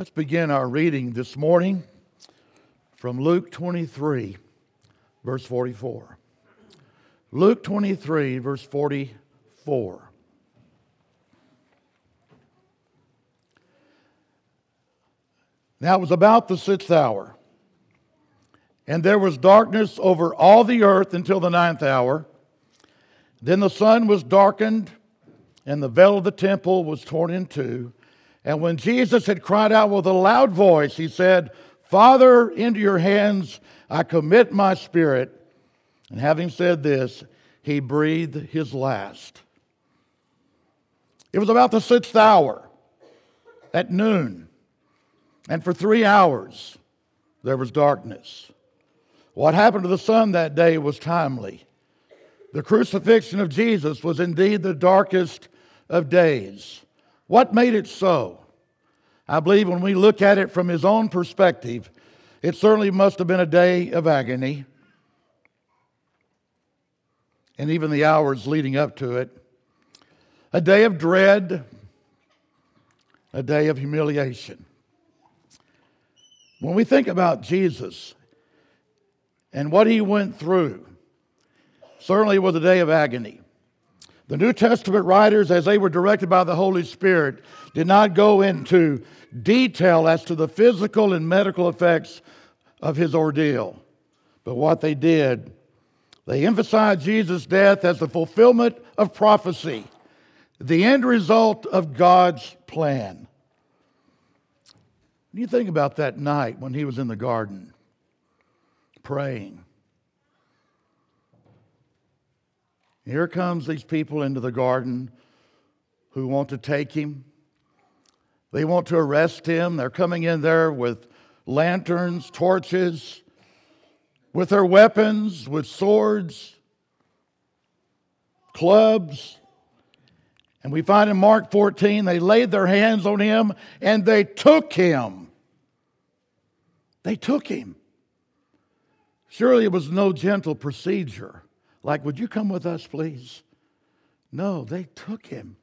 Let's begin our reading this morning from Luke 23, verse 44. Luke 23, verse 44. Now it was about the sixth hour, and there was darkness over all the earth until the ninth hour. Then the sun was darkened, and the veil of the temple was torn in two. And when Jesus had cried out with a loud voice, he said, "Father, into your hands I commit my spirit." And having said this, he breathed his last. It was about the sixth hour at noon, and for 3 hours there was darkness. What happened to the sun that day was timely. The crucifixion of Jesus was indeed the darkest of days. What made it so? I believe when we look at it from his own perspective, it certainly must have been a day of agony. And even the hours leading up to it. A day of dread. A day of humiliation. When we think about Jesus and what he went through, certainly it was a day of agony. The New Testament writers, as they were directed by the Holy Spirit, did not go into detail as to the physical and medical effects of his ordeal. But what they did, they emphasized Jesus' death as the fulfillment of prophecy, the end result of God's plan. When you think about that night when he was in the garden, praying, here comes these people into the garden who want to take him. They want to arrest him. They're coming in there with lanterns, torches, with their weapons, with swords, clubs. And we find in Mark 14, they laid their hands on him and they took him. They took him. Surely it was no gentle procedure. Like, would you come with us, please? No, they took him.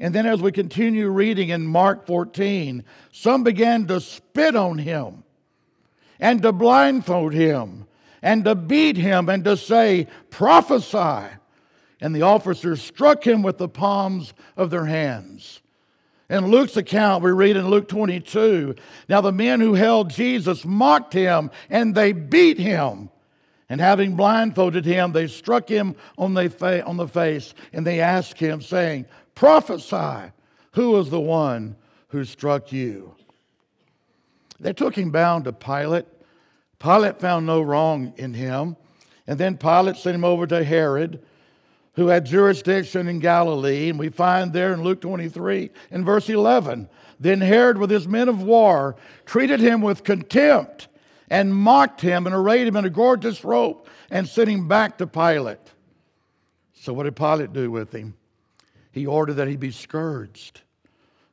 And then as we continue reading in Mark 14, some began to spit on him and to blindfold him and to beat him and to say, "Prophesy." And the officers struck him with the palms of their hands. In Luke's account, we read in Luke 22, now the men who held Jesus mocked him and they beat him. And having blindfolded him, they struck him on the face, and they asked him, saying, "Prophesy, who is the one who struck you?" They took him bound to Pilate. Pilate found no wrong in him. And then Pilate sent him over to Herod, who had jurisdiction in Galilee. And we find there in Luke 23, in verse 11, then Herod with his men of war treated him with contempt, and mocked him and arrayed him in a gorgeous robe and sent him back to Pilate. So what did Pilate do with him? He ordered that he be scourged.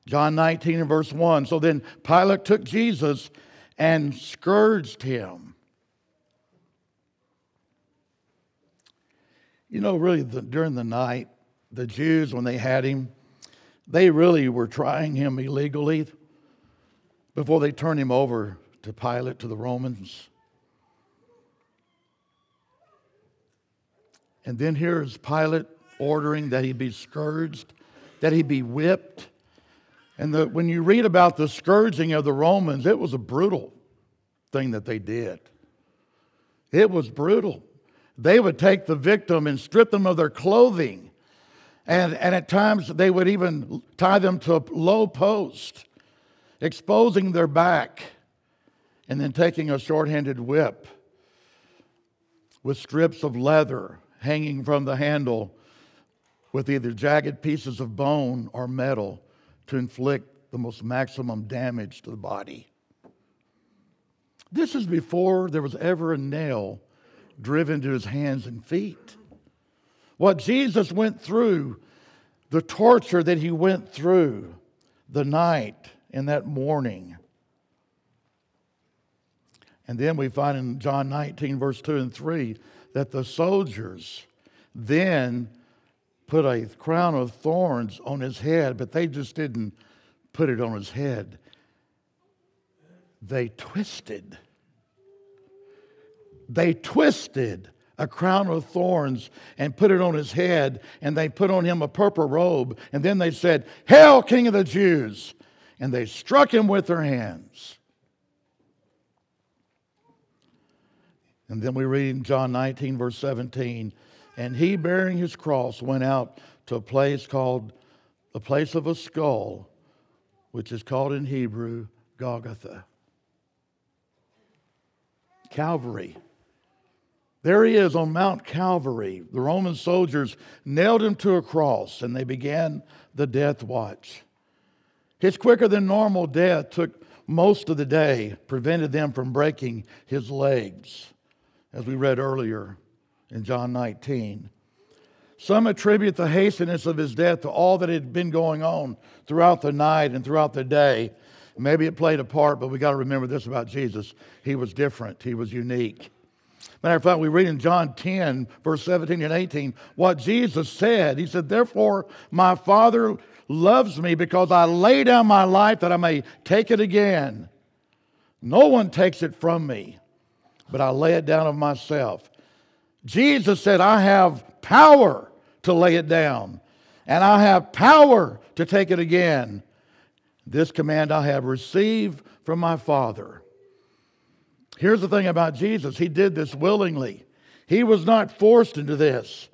John 19 and verse 1. So then Pilate took Jesus and scourged him. You know, really, during the night, the Jews, when they had him, they really were trying him illegally before they turned him over to Pilate, to the Romans. And then here is Pilate ordering that he be scourged, that he be whipped. And when you read about the scourging of the Romans, it was a brutal thing that they did. It was brutal. They would take the victim and strip them of their clothing. And at times they would even tie them to a low post, exposing their back. And then taking a short-handed whip with strips of leather hanging from the handle with either jagged pieces of bone or metal to inflict the most maximum damage to the body. This is before there was ever a nail driven to his hands and feet. What Jesus went through, the torture that he went through the night and that morning. And then we find in John 19, verse 2 and 3, that the soldiers then put a crown of thorns on his head, but they just didn't put it on his head. They twisted a crown of thorns and put it on his head, and they put on him a purple robe, and then they said, "Hail, King of the Jews!" And they struck him with their hands. And then we read in John 19, verse 17, and he, bearing his cross, went out to a place called the place of a skull, which is called in Hebrew Golgotha. Calvary. There he is on Mount Calvary. The Roman soldiers nailed him to a cross, and they began the death watch. His quicker than normal death took most of the day, prevented them from breaking his legs, as we read earlier in John 19. Some attribute the hastiness of his death to all that had been going on throughout the night and throughout the day. Maybe it played a part, but we got to remember this about Jesus. He was different. He was unique. Matter of fact, we read in John 10, verse 17 and 18, what Jesus said. He said, "Therefore, my Father loves me because I lay down my life that I may take it again. No one takes it from me, but I lay it down of myself." Jesus said, "I have power to lay it down, and I have power to take it again. This command I have received from my Father." Here's the thing about Jesus. He did this willingly. He was not forced into this,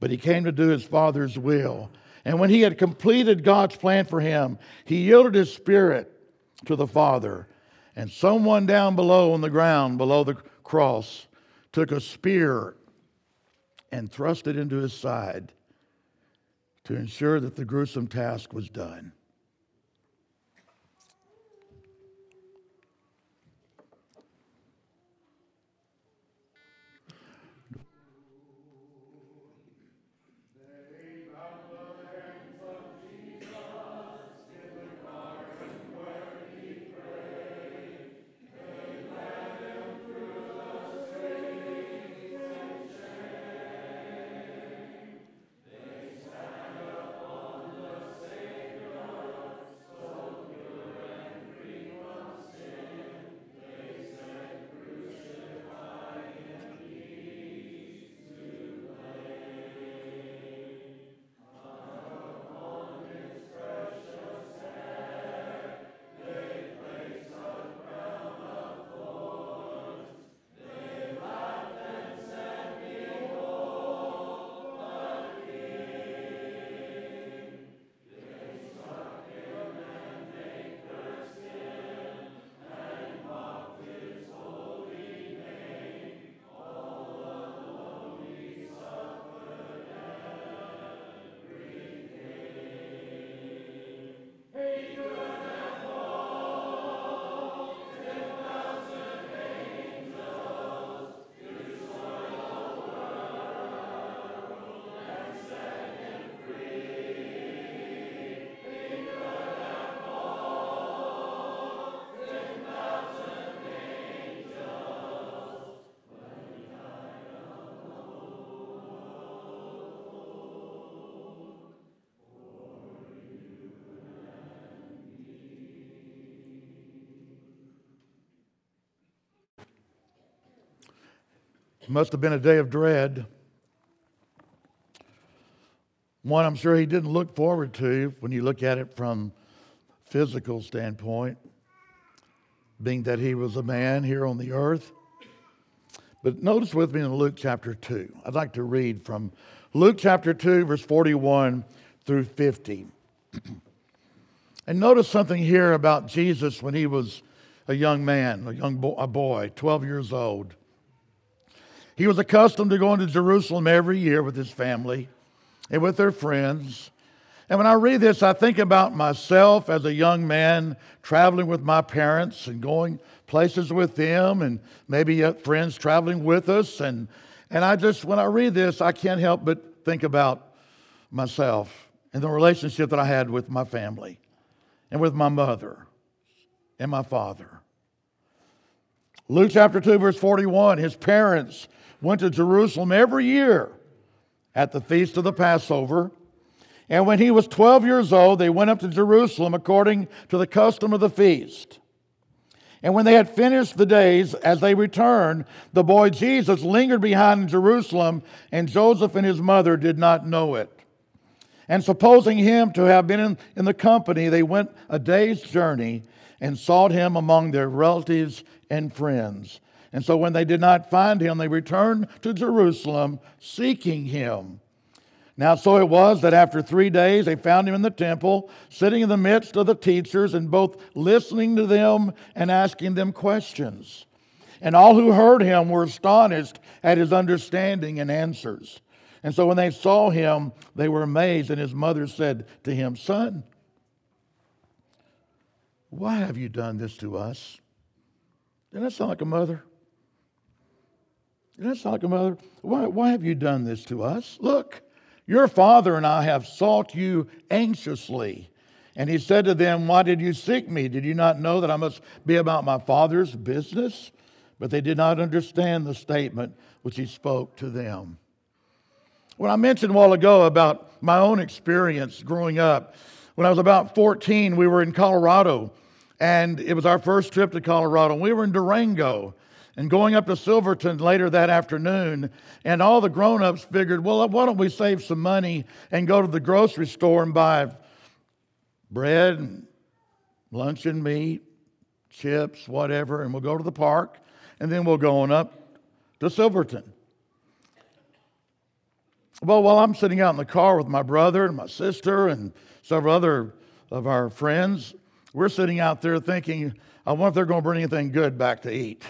but he came to do his Father's will. And when he had completed God's plan for him, he yielded his spirit to the Father. And someone down below on the ground, below the cross, took a spear and thrust it into his side to ensure that the gruesome task was done. Must have been a day of dread. One I'm sure he didn't look forward to when you look at it from a physical standpoint, being that he was a man here on the earth. But notice with me in Luke chapter 2. I'd like to read from Luke chapter 2, verse 41 through 50. And notice something here about Jesus when he was a young man, a boy, 12 years old. He was accustomed to going to Jerusalem every year with his family and with their friends. And when I read this, I think about myself as a young man traveling with my parents and going places with them, and maybe friends traveling with us. And I just, when I read this, I can't help but think about myself and the relationship that I had with my family and with my mother and my father. Luke chapter 2, verse 41, his parents went to Jerusalem every year at the feast of the Passover. And when he was 12 years old, they went up to Jerusalem according to the custom of the feast. And when they had finished the days, as they returned, the boy Jesus lingered behind in Jerusalem, and Joseph and his mother did not know it. And supposing him to have been in the company, they went a day's journey and sought him among their relatives and friends. And so when they did not find him, they returned to Jerusalem, seeking him. Now so it was that after 3 days they found him in the temple, sitting in the midst of the teachers, and both listening to them and asking them questions. And all who heard him were astonished at his understanding and answers. And so when they saw him, they were amazed, and his mother said to him, "Son, why have you done this to us?" Doesn't that sound like a mother? Doesn't that sound like a mother? Why have you done this to us? Look, your father and I have sought you anxiously. And he said to them, "Why did you seek me? Did you not know that I must be about my father's business?" But they did not understand the statement which he spoke to them. When I mentioned a while ago about my own experience growing up, when I was about 14, we were in Colorado, and it was our first trip to Colorado. We were in Durango and going up to Silverton later that afternoon, and all the grown-ups figured, well, why don't we save some money and go to the grocery store and buy bread, and luncheon meat, chips, whatever, and we'll go to the park, and then we'll go on up to Silverton. Well, while I'm sitting out in the car with my brother and my sister and several other of our friends, we're sitting out there thinking, I wonder if they're going to bring anything good back to eat.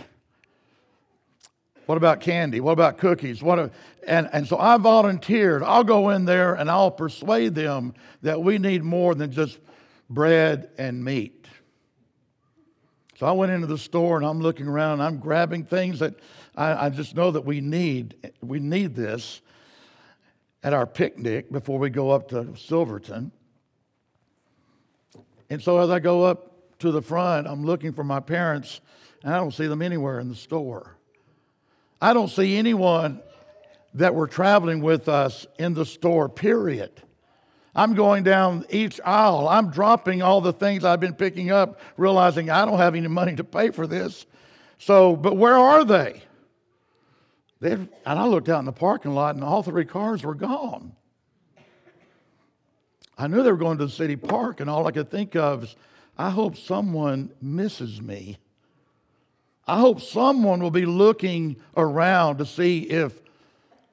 What about candy? What about cookies? And so I volunteered. I'll go in there and I'll persuade them that we need more than just bread and meat. So I went into the store and I'm looking around. And I'm grabbing things that I just know that we need. We need this at our picnic before we go up to Silverton. And so as I go up to the front, I'm looking for my parents, and I don't see them anywhere in the store. I don't see anyone that were traveling with us in the store, period. I'm going down each aisle. I'm dropping all the things I've been picking up, realizing I don't have any money to pay for this. So, but where are they? And I looked out in the parking lot, and all three cars were gone. I knew they were going to the city park, and all I could think of is, I hope someone misses me. I hope someone will be looking around to see if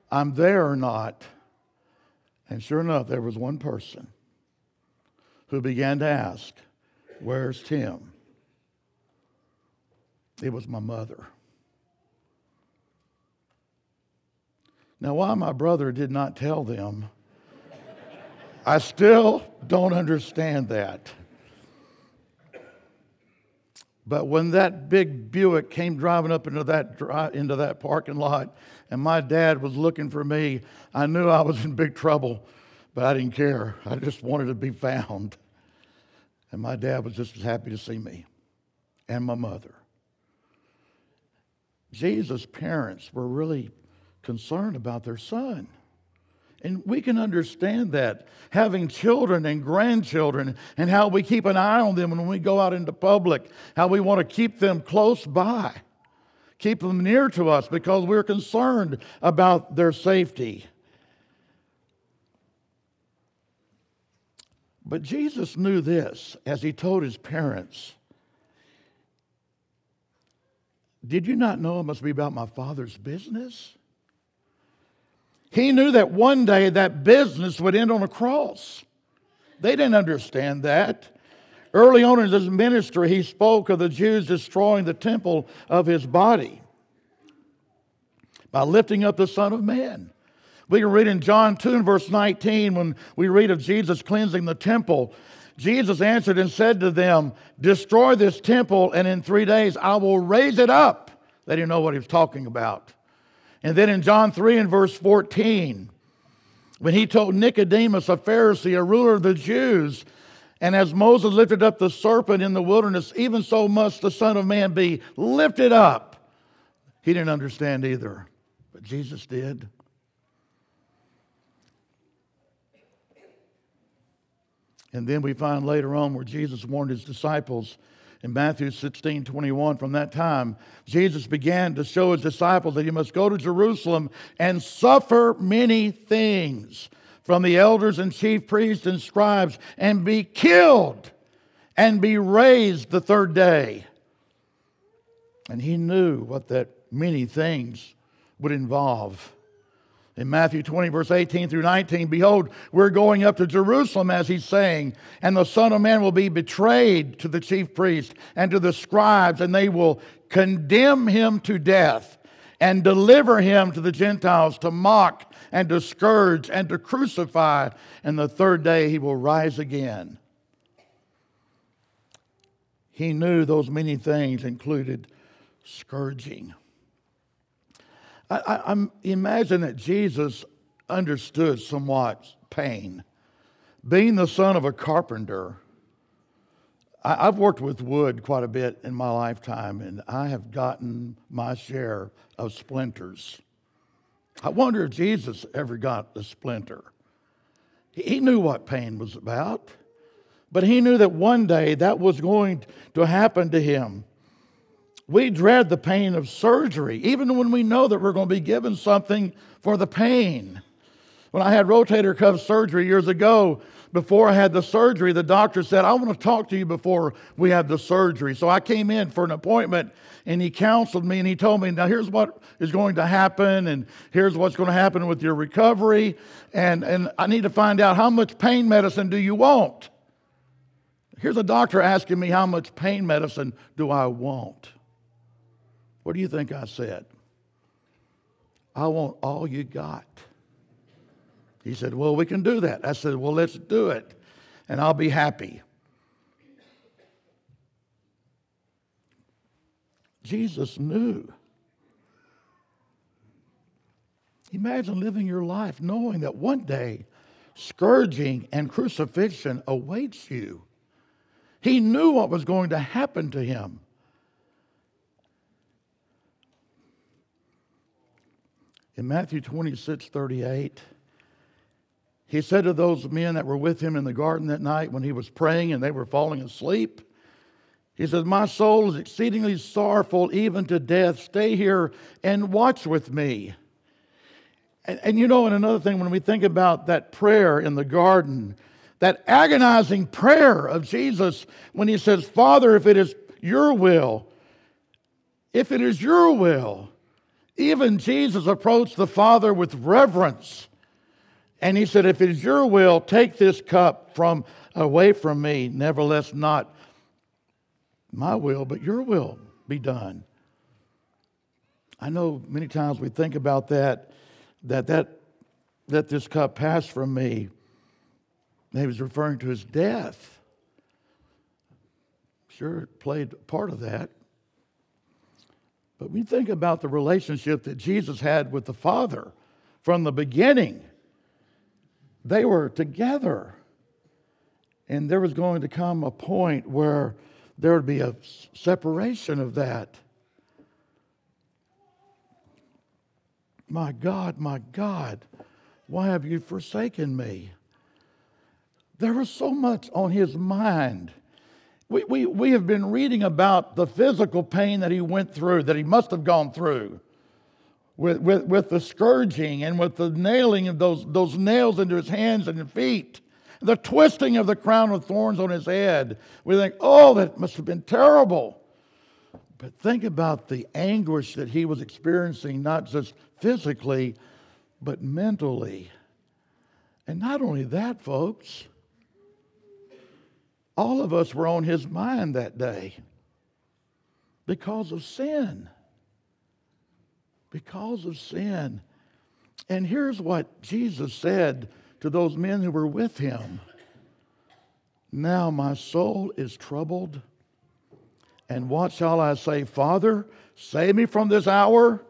I'm there or not. And sure enough, there was one person who began to ask, "Where's Tim?" It was my mother. Now, why my brother did not tell them, I still don't understand that. But when that big Buick came driving up into that parking lot, and my dad was looking for me, I knew I was in big trouble, but I didn't care. I just wanted to be found. And my dad was just as happy to see me, and my mother. Jesus' parents were really concerned about their son. And we can understand that, having children and grandchildren, and how we keep an eye on them when we go out into public, how we want to keep them close by, keep them near to us because we're concerned about their safety. But Jesus knew this as he told his parents, "Did you not know it must be about my Father's business?" He knew that one day that business would end on a cross. They didn't understand that. Early on in his ministry, he spoke of the Jews destroying the temple of his body by lifting up the Son of Man. We can read in John 2 and verse 19, when we read of Jesus cleansing the temple, Jesus answered and said to them, "Destroy this temple, and in 3 days I will raise it up." They didn't know what he was talking about. And then in John 3 and verse 14, when he told Nicodemus, a Pharisee, a ruler of the Jews, "And as Moses lifted up the serpent in the wilderness, even so must the Son of Man be lifted up." He didn't understand either, but Jesus did. And then we find later on where Jesus warned his disciples, in Matthew 16:21, from that time, Jesus began to show his disciples that he must go to Jerusalem and suffer many things from the elders and chief priests and scribes, and be killed and be raised the third day. And he knew what that many things would involve. In Matthew 20, verse 18 through 19, behold, we're going up to Jerusalem, as he's saying, and the Son of Man will be betrayed to the chief priests and to the scribes, and they will condemn him to death and deliver him to the Gentiles to mock and to scourge and to crucify, and the third day he will rise again. He knew those many things included scourging. I imagine that Jesus understood somewhat pain. Being the son of a carpenter, I've worked with wood quite a bit in my lifetime, and I have gotten my share of splinters. I wonder if Jesus ever got a splinter. He knew what pain was about, but he knew that one day that was going to happen to him. We dread the pain of surgery, even when we know that we're going to be given something for the pain. When I had rotator cuff surgery years ago, before I had the surgery, the doctor said, I want to talk to you before we have the surgery. So I came in for an appointment, and he counseled me, and he told me, now here's what is going to happen, and here's what's going to happen with your recovery, and I need to find out how much pain medicine do you want? Here's a doctor asking me how much pain medicine do I want. What do you think I said? I want all you got. He said, well, we can do that. I said, well, let's do it, and I'll be happy. Jesus knew. Imagine living your life knowing that one day scourging and crucifixion awaits you. He knew what was going to happen to him. In Matthew 26:38, he said to those men that were with him in the garden that night when he was praying and they were falling asleep, he said, my soul is exceedingly sorrowful even to death. Stay here and watch with me. And you know, and another thing, when we think about that prayer in the garden, that agonizing prayer of Jesus when he says, Father, if it is your will, even Jesus approached the Father with reverence. And he said, if it is your will, take this cup from away from me. Nevertheless, not my will, but your will be done. I know many times we think about that let this cup pass from me. And he was referring to his death. Sure, it played part of that. But we think about the relationship that Jesus had with the Father from the beginning. They were together. And there was going to come a point where there would be a separation of that. My God, why have you forsaken me? There was so much on his mind. We have been reading about the physical pain that he went through, that he must have gone through with the scourging and with the nailing of those nails into his hands and feet, the twisting of the crown of thorns on his head. We think, oh, that must have been terrible. But think about the anguish that he was experiencing, not just physically, but mentally. And not only that, folks, all of us were on his mind that day because of sin. Because of sin. And here's what Jesus said to those men who were with him. Now my soul is troubled, and what shall I say? Father, save me from this hour,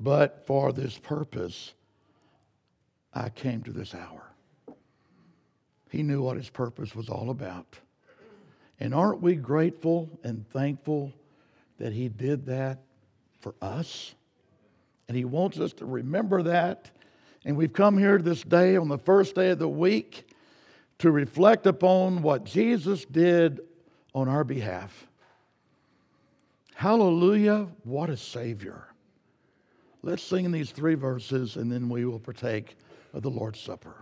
but for this purpose I came to this hour. He knew what his purpose was all about. And aren't we grateful and thankful that he did that for us? And he wants us to remember that. And we've come here this day on the first day of the week to reflect upon what Jesus did on our behalf. Hallelujah, what a Savior. Let's sing these three verses and then we will partake of the Lord's Supper.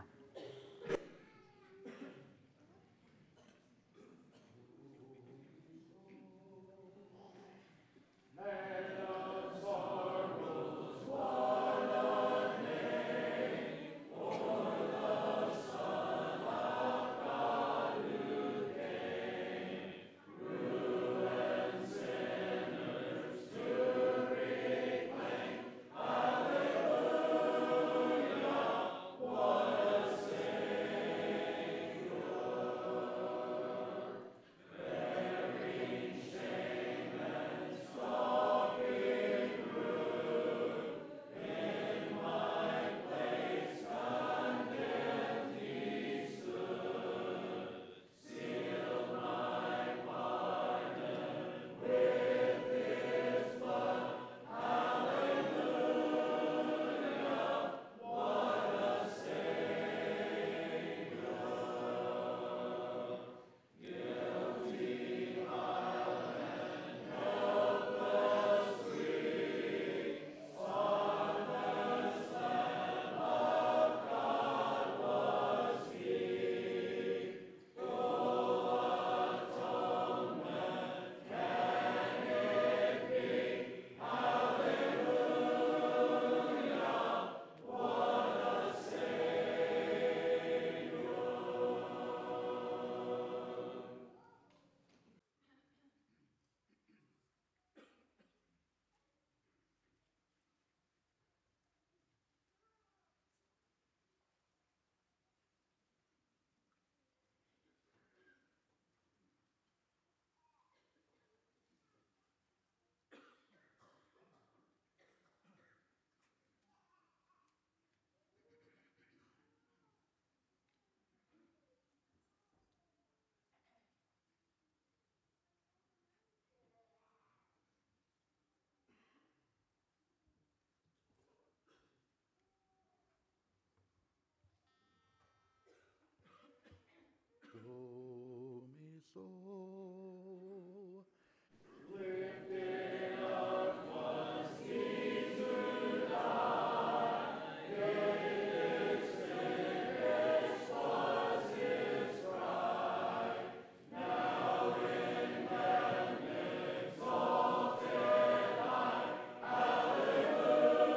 Oh, me soul. Lifting up one's knees to God, great is was His cry. Now in heaven exalted high, hallelujah,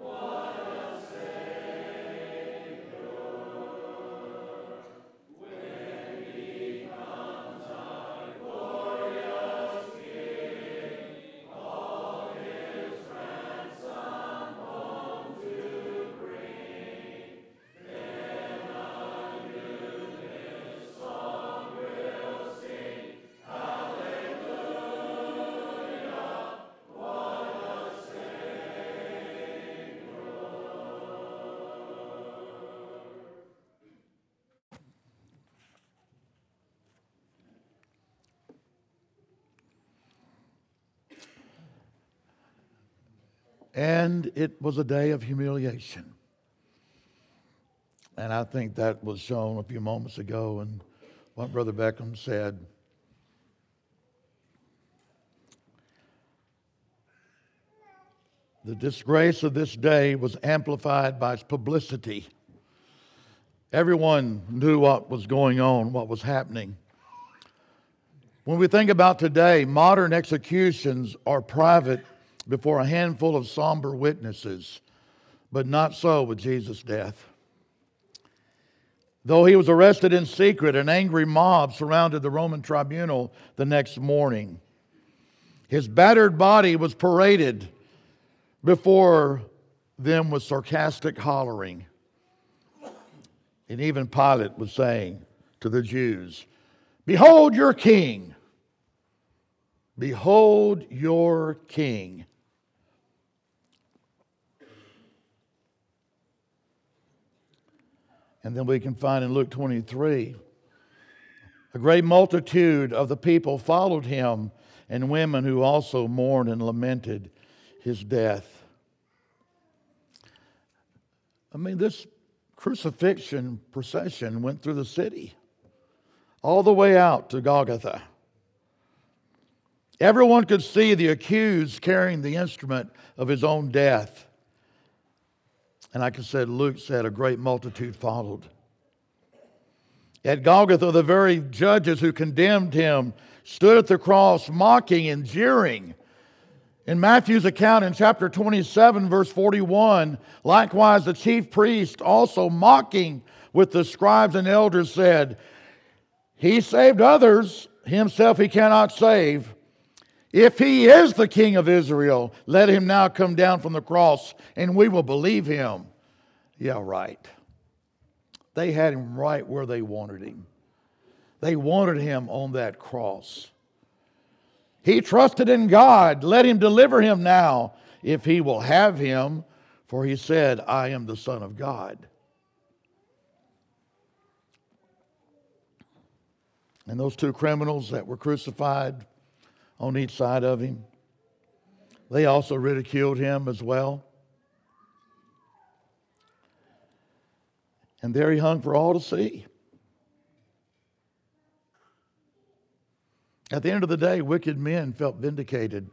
what a Savior. And it was a day of humiliation. And I think that was shown a few moments ago in what Brother Beckham said. The disgrace of this day was amplified by its publicity. Everyone knew what was going on, what was happening. When we think about today, modern executions are private before a handful of somber witnesses, but not so with Jesus' death. Though he was arrested in secret, an angry mob surrounded the Roman tribunal the next morning. His battered body was paraded before them with sarcastic hollering. And even Pilate was saying to the Jews, "Behold your king! Behold your king!" And then we can find in Luke 23, a great multitude of the people followed him, and women who also mourned and lamented his death. I mean, this crucifixion procession went through the city. all the way out to Golgotha. Everyone could see the accused carrying the instrument of his own death. And like I said, Luke said, a great multitude followed. At Golgotha, the very judges who condemned him stood at the cross mocking and jeering. In Matthew's account in chapter 27, verse 41, likewise the chief priest also mocking with the scribes and elders said, "He saved others, himself he cannot save. If he is the king of Israel, let him now come down from the cross and we will believe him." Yeah, right. They had him right where they wanted him. They wanted him on that cross. He trusted in God. Let him deliver him now if he will have him. For he said, "I am the Son of God." And those two criminals that were crucified on each side of him, they also ridiculed him as well. And there he hung for all to see. At the end of the day, wicked men felt vindicated,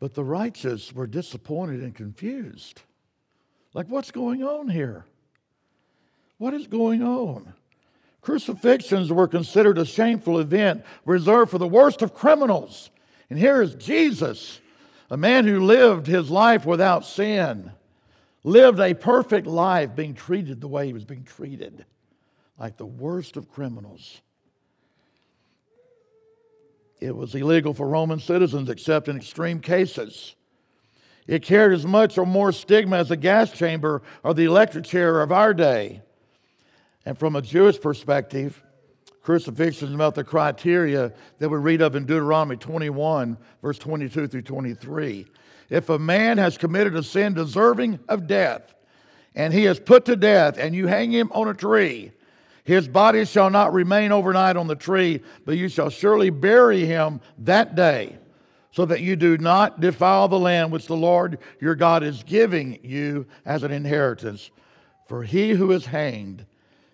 but the righteous were disappointed and confused. Like, what's going on here? What is going on? Crucifixions were considered a shameful event reserved for the worst of criminals. And here is Jesus, a man who lived his life without sin, lived a perfect life, being treated the way he was being treated, like the worst of criminals. It was illegal for Roman citizens except in extreme cases. It carried as much or more stigma as the gas chamber or the electric chair of our day. And from a Jewish perspective, crucifixions met the criteria that we read of in Deuteronomy 21, verse 22 through 23. If a man has committed a sin deserving of death, and he is put to death, and you hang him on a tree, his body shall not remain overnight on the tree, but you shall surely bury him that day, so that you do not defile the land which the Lord your God is giving you as an inheritance. For he who is hanged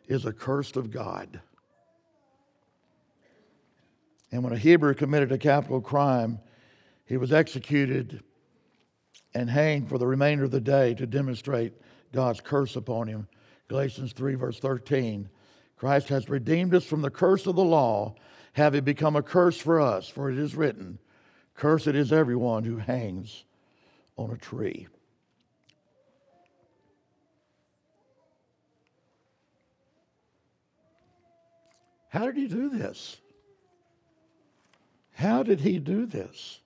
is accursed of God. And when a Hebrew committed a capital crime, he was executed and hanged for the remainder of the day to demonstrate God's curse upon him. Galatians 3, verse 13. Christ has redeemed us from the curse of the law, having become a curse for us, for it is written, "Cursed is everyone who hangs on a tree." How did he do this? How did he do this?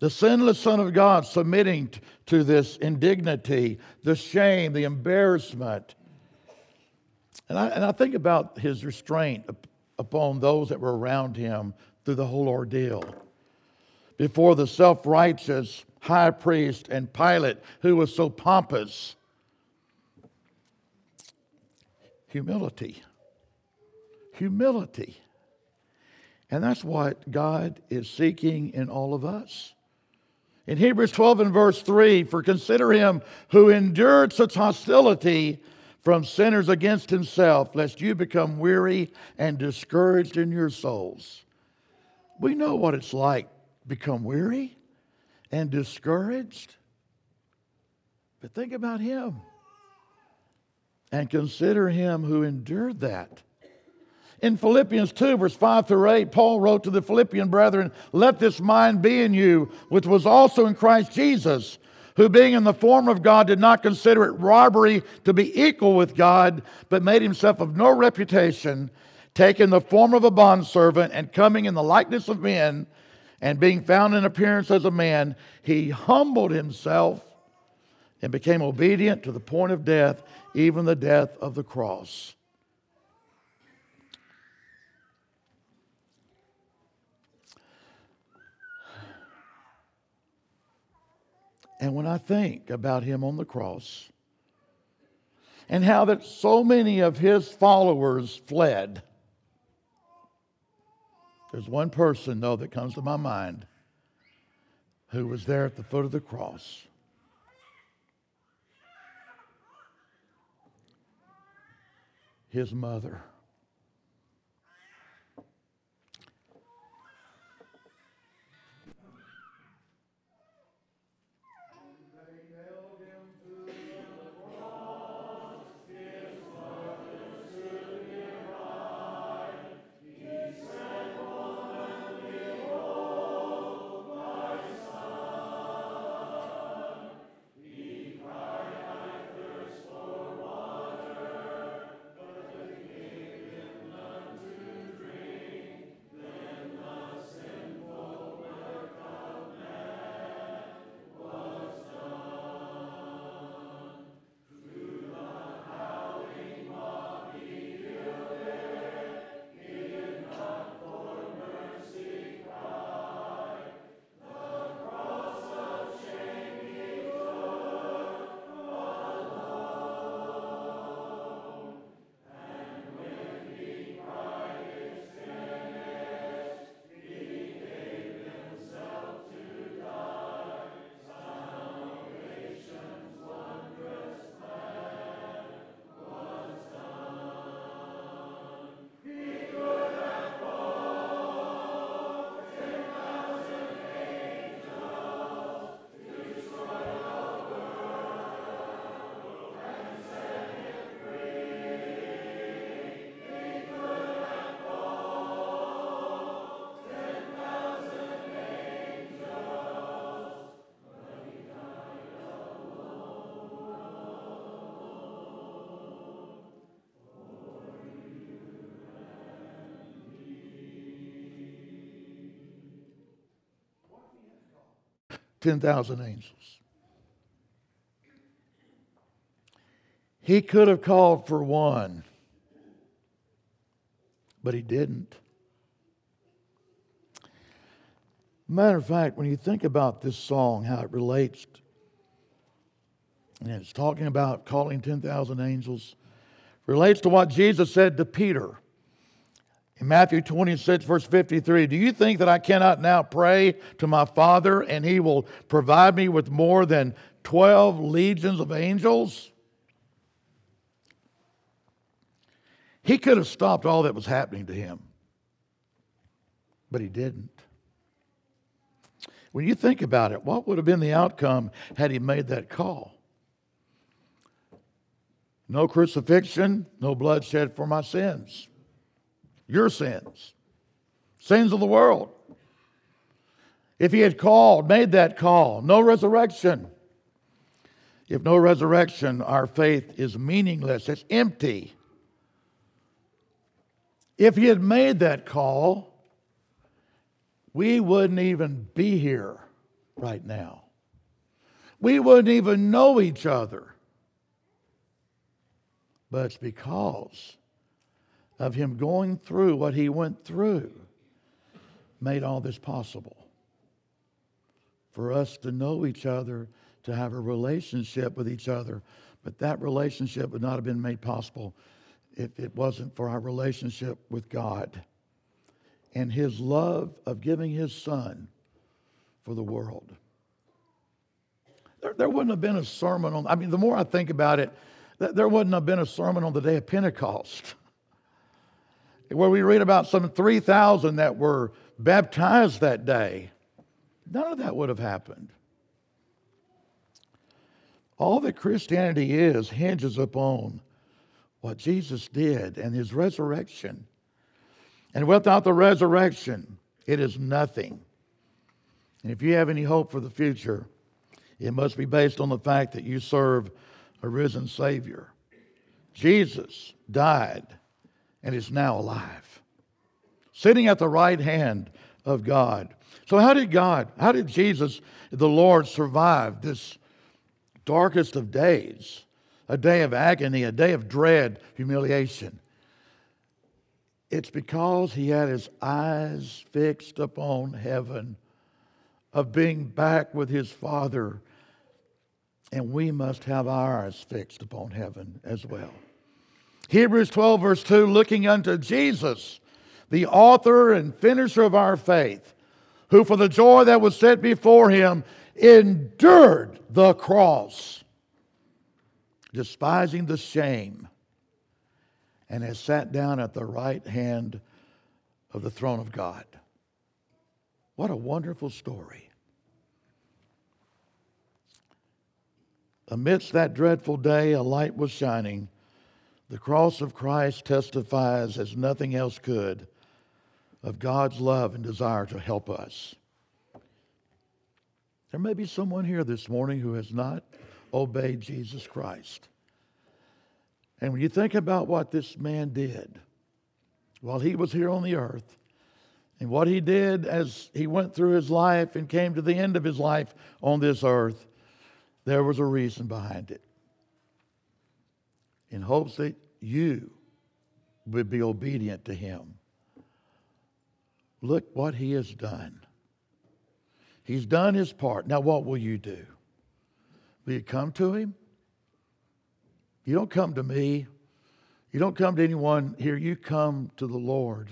The sinless Son of God submitting to this indignity, the shame, the embarrassment. And I think about his restraint upon those that were around him through the whole ordeal. Before the self-righteous high priest and Pilate, who was so pompous. Humility. Humility. And that's what God is seeking in all of us. In Hebrews 12 and verse 3, "For consider him who endured such hostility from sinners against himself, lest you become weary and discouraged in your souls." We know what it's like to become weary and discouraged. But think about him. And consider him who endured that. In Philippians 2, verse 5 through 8, Paul wrote to the Philippian brethren, "Let this mind be in you, which was also in Christ Jesus, who being in the form of God did not consider it robbery to be equal with God, but made himself of no reputation, taking the form of a bondservant and coming in the likeness of men, and being found in appearance as a man, he humbled himself and became obedient to the point of death, even the death of the cross." And when I think about him on the cross and how that so many of his followers fled, there's one person, though, that comes to my mind who was there at the foot of the cross. His mother. 10,000 angels. He could have called for one, but he didn't. Matter of fact, when you think about this song, how it relates, and it's talking about calling 10,000 angels, relates to what Jesus said to Peter. In Matthew 26, verse 53, do you think that I cannot now pray to my Father and He will provide me with more than 12 legions of angels? He could have stopped all that was happening to him, but he didn't. When you think about it, what would have been the outcome had he made that call? No crucifixion, no bloodshed for my sins. Your sins. Sins of the world. If he had called, made that call, no resurrection. If no resurrection, our faith is meaningless. It's empty. If he had made that call, we wouldn't even be here right now. We wouldn't even know each other. But it's because of him going through what he went through made all this possible. For us to know each other, to have a relationship with each other, but that relationship would not have been made possible if it wasn't for our relationship with God and his love of giving his son for the world. There wouldn't have been a sermon on, I mean, the more I think about it, there wouldn't have been a sermon on the day of Pentecost, where we read about some 3,000 that were baptized that day. None of that would have happened. All that Christianity is hinges upon what Jesus did and his resurrection. And without the resurrection, it is nothing. And if you have any hope for the future, it must be based on the fact that you serve a risen Savior. Jesus died and is now alive, sitting at the right hand of God. So how did Jesus, the Lord, survive this darkest of days, a day of agony, a day of dread, humiliation? It's because he had his eyes fixed upon heaven, of being back with his Father, and we must have our eyes fixed upon heaven as well. Hebrews 12, verse 2, looking unto Jesus, the author and finisher of our faith, who for the joy that was set before him endured the cross, despising the shame, and has sat down at the right hand of the throne of God. What a wonderful story. Amidst that dreadful day, a light was shining. The cross of Christ testifies, as nothing else could, of God's love and desire to help us. There may be someone here this morning who has not obeyed Jesus Christ. And when you think about what this man did while he was here on the earth, and what he did as he went through his life and came to the end of his life on this earth, there was a reason behind it. In hopes that you would be obedient to him. Look what he has done. He's done his part. Now what will you do? Will you come to him? You don't come to me. You don't come to anyone here. You come to the Lord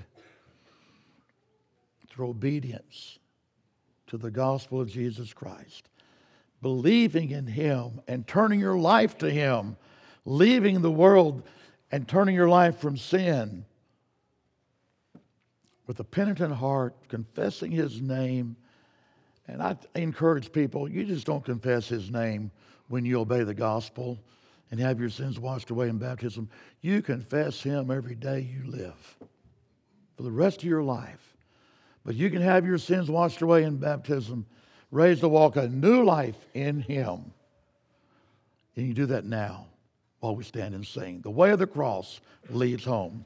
through obedience to the gospel of Jesus Christ. Believing in him and turning your life to him. Leaving the world and turning your life from sin with a penitent heart, confessing his name. And I encourage people, you just don't confess his name when you obey the gospel and have your sins washed away in baptism. You confess him every day you live for the rest of your life. But you can have your sins washed away in baptism, raised to walk a new life in him. And you do that now. While we stand and sing, the way of the cross leads home.